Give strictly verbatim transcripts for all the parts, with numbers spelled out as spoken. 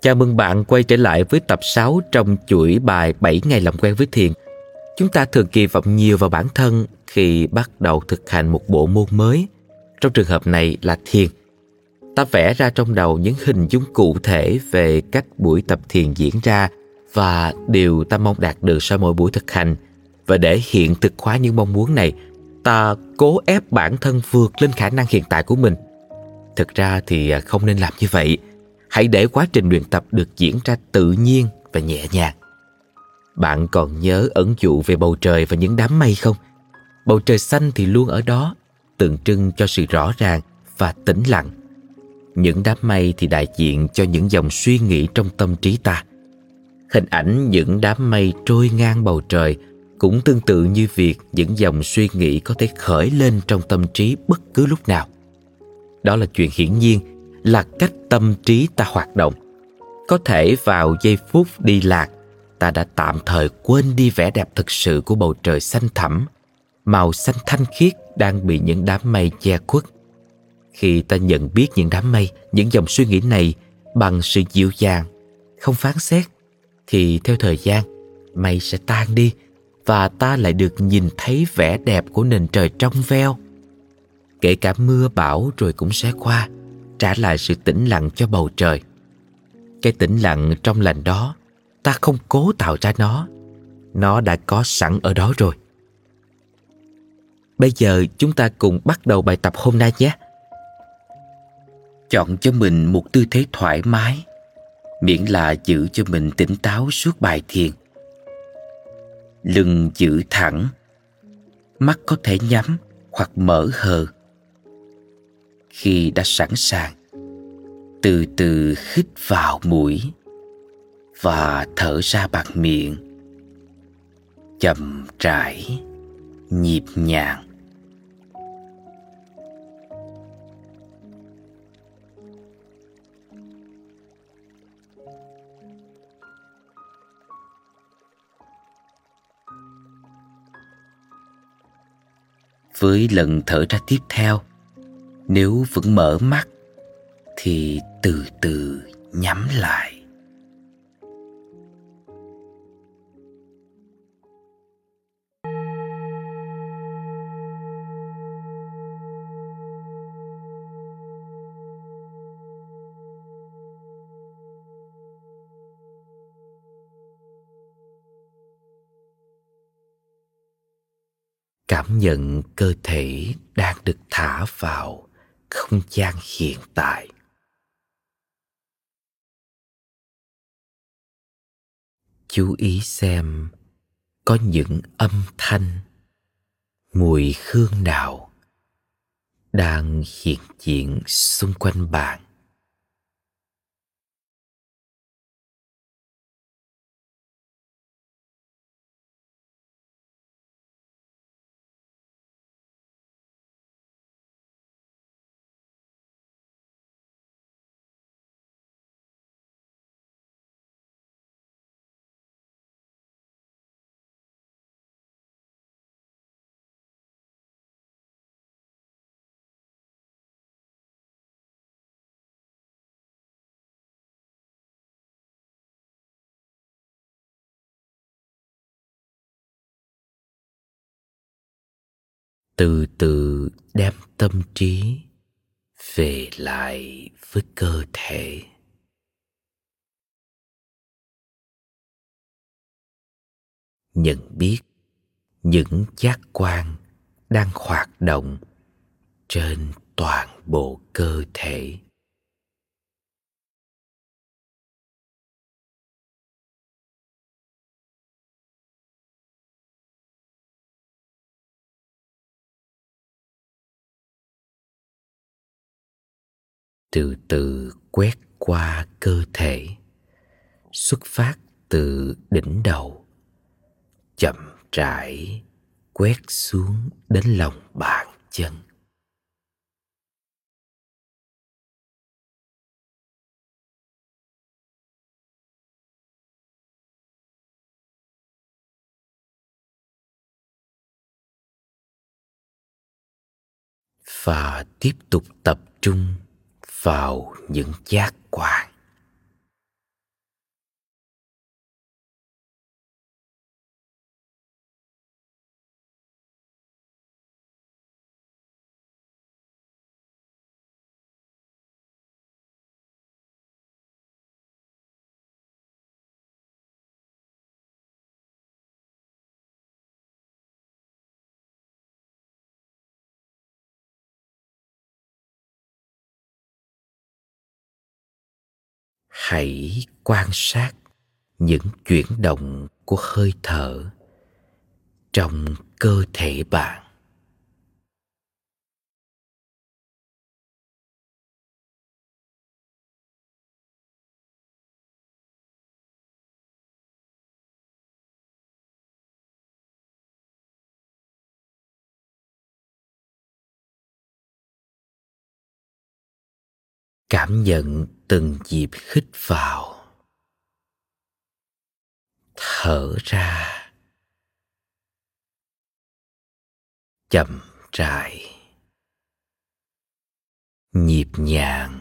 Chào mừng bạn quay trở lại với tập sáu trong chuỗi bài bảy ngày làm quen với thiền. Chúng ta thường kỳ vọng nhiều vào bản thân khi bắt đầu thực hành một bộ môn mới. Trong trường hợp này là thiền. Ta vẽ ra trong đầu những hình dung cụ thể về cách buổi tập thiền diễn ra và điều ta mong đạt được sau mỗi buổi thực hành. Và để hiện thực hóa những mong muốn này, ta cố ép bản thân vượt lên khả năng hiện tại của mình. Thực ra thì không nên làm như vậy. Hãy để quá trình luyện tập được diễn ra tự nhiên và nhẹ nhàng. Bạn còn nhớ ẩn dụ về bầu trời và những đám mây không? Bầu trời xanh thì luôn ở đó, tượng trưng cho sự rõ ràng và tĩnh lặng. Những đám mây thì đại diện cho những dòng suy nghĩ trong tâm trí ta. Hình ảnh những đám mây trôi ngang bầu trời cũng tương tự như việc những dòng suy nghĩ có thể khởi lên trong tâm trí bất cứ lúc nào. Đó là chuyện hiển nhiên, là cách tâm trí ta hoạt động. Có thể vào giây phút đi lạc, ta đã tạm thời quên đi vẻ đẹp thực sự của bầu trời xanh thẳm, màu xanh thanh khiết đang bị những đám mây che khuất. Khi ta nhận biết những đám mây, những dòng suy nghĩ này bằng sự dịu dàng, không phán xét, thì theo thời gian, mây sẽ tan đi và ta lại được nhìn thấy vẻ đẹp của nền trời trong veo. Kể cả mưa bão rồi cũng sẽ qua, trả lại sự tĩnh lặng cho bầu trời. Cái tĩnh lặng trong lành đó, ta không cố tạo ra nó. Nó đã có sẵn ở đó rồi. Bây giờ chúng ta cùng bắt đầu bài tập hôm nay nhé. Chọn cho mình một tư thế thoải mái, miễn là giữ cho mình tỉnh táo suốt bài thiền. Lưng giữ thẳng, mắt có thể nhắm hoặc mở hờ. Khi đã sẵn sàng, từ từ hít vào mũi và thở ra bằng miệng, chậm rãi, nhịp nhàng. Với lần thở ra tiếp theo, nếu vẫn mở mắt thì từ từ nhắm lại. Cảm nhận cơ thể đang được thả vào không gian hiện tại. Chú ý xem có những âm thanh, mùi hương nào đang hiện diện xung quanh bạn. Từ từ đem tâm trí về lại với cơ thể. Nhận biết những giác quan đang hoạt động trên toàn bộ cơ thể. Từ từ quét qua cơ thể, xuất phát từ đỉnh đầu, chậm rãi quét xuống đến lòng bàn chân. Và tiếp tục tập trung vào những giác quan. Hãy quan sát những chuyển động của hơi thở trong cơ thể bạn. Cảm nhận từng nhịp hít vào, thở ra, chậm rãi, nhịp nhàng.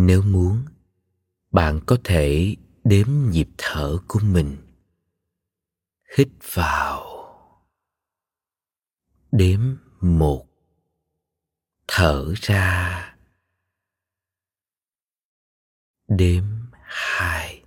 Nếu muốn, bạn có thể đếm nhịp thở của mình. Hít vào, đếm một, thở ra, đếm hai.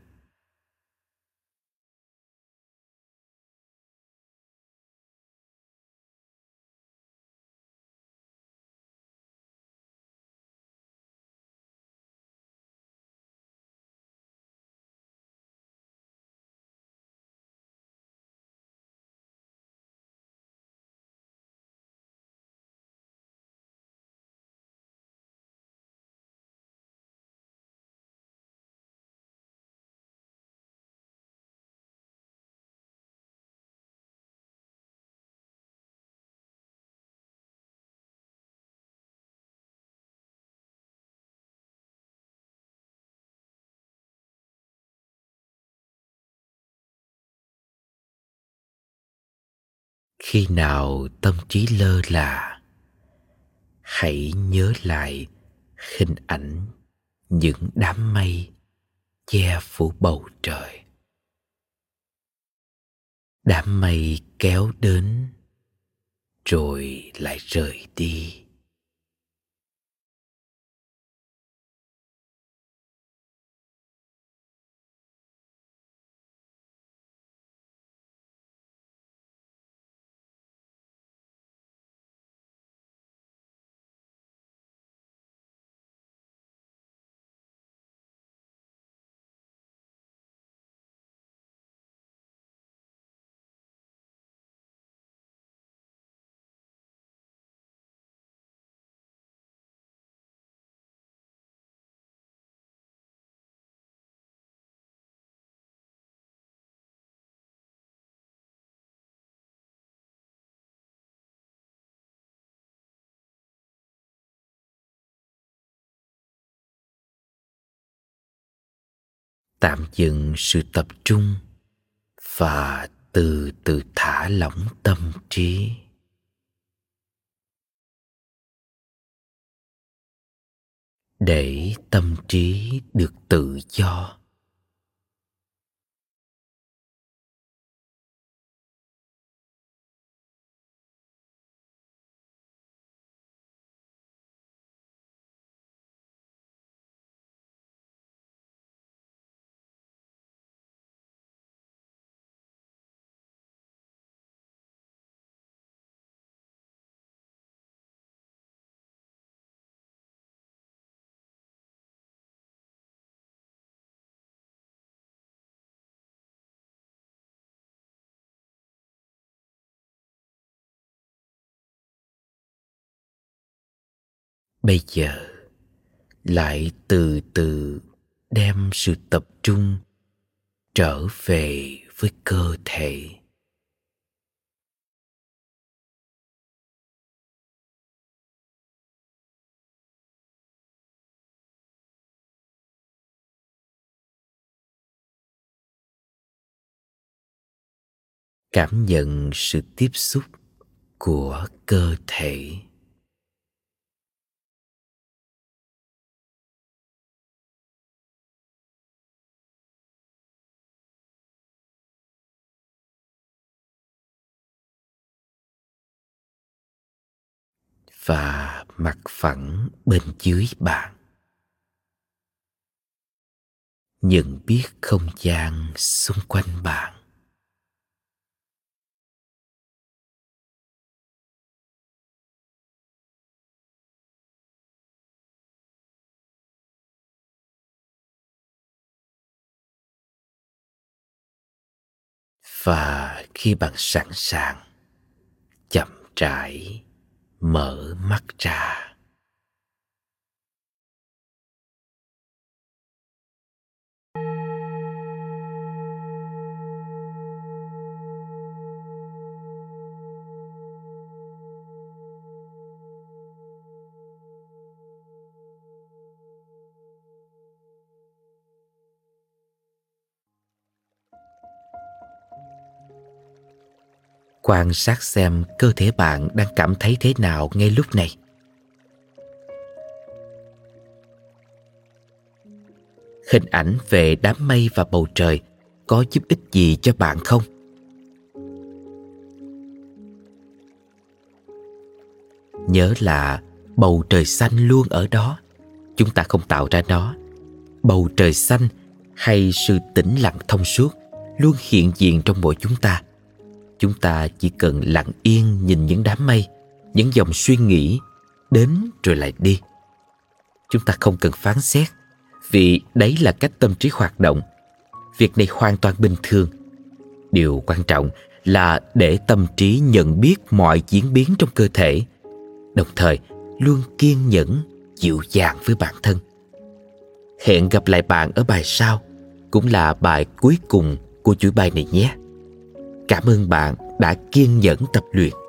Khi nào tâm trí lơ là, hãy nhớ lại hình ảnh những đám mây che phủ bầu trời. Đám mây kéo đến rồi lại rời đi. Tạm dừng sự tập trung và từ từ thả lỏng tâm trí. Để tâm trí được tự do. Bây giờ, lại từ từ đem sự tập trung trở về với cơ thể. Cảm nhận sự tiếp xúc của cơ thể. và mặt phẳng bên dưới bạn. Nhận biết không gian xung quanh bạn. Và khi bạn sẵn sàng, chậm rãi mở mắt ra. Quan sát xem cơ thể bạn đang cảm thấy thế nào ngay lúc này. Hình ảnh về đám mây và bầu trời có giúp ích gì cho bạn không? Nhớ là bầu trời xanh luôn ở đó, chúng ta không tạo ra nó. Bầu trời xanh hay sự tĩnh lặng thông suốt luôn hiện diện trong mỗi chúng ta. Chúng ta chỉ cần lặng yên nhìn những đám mây, những dòng suy nghĩ, đến rồi lại đi. Chúng ta không cần phán xét, vì đấy là cách tâm trí hoạt động. Việc này hoàn toàn bình thường. Điều quan trọng là để tâm trí nhận biết mọi diễn biến trong cơ thể, đồng thời luôn kiên nhẫn, dịu dàng với bản thân. Hẹn gặp lại bạn ở bài sau, cũng là bài cuối cùng của chuỗi bài này nhé. Cảm ơn bạn đã kiên nhẫn tập luyện.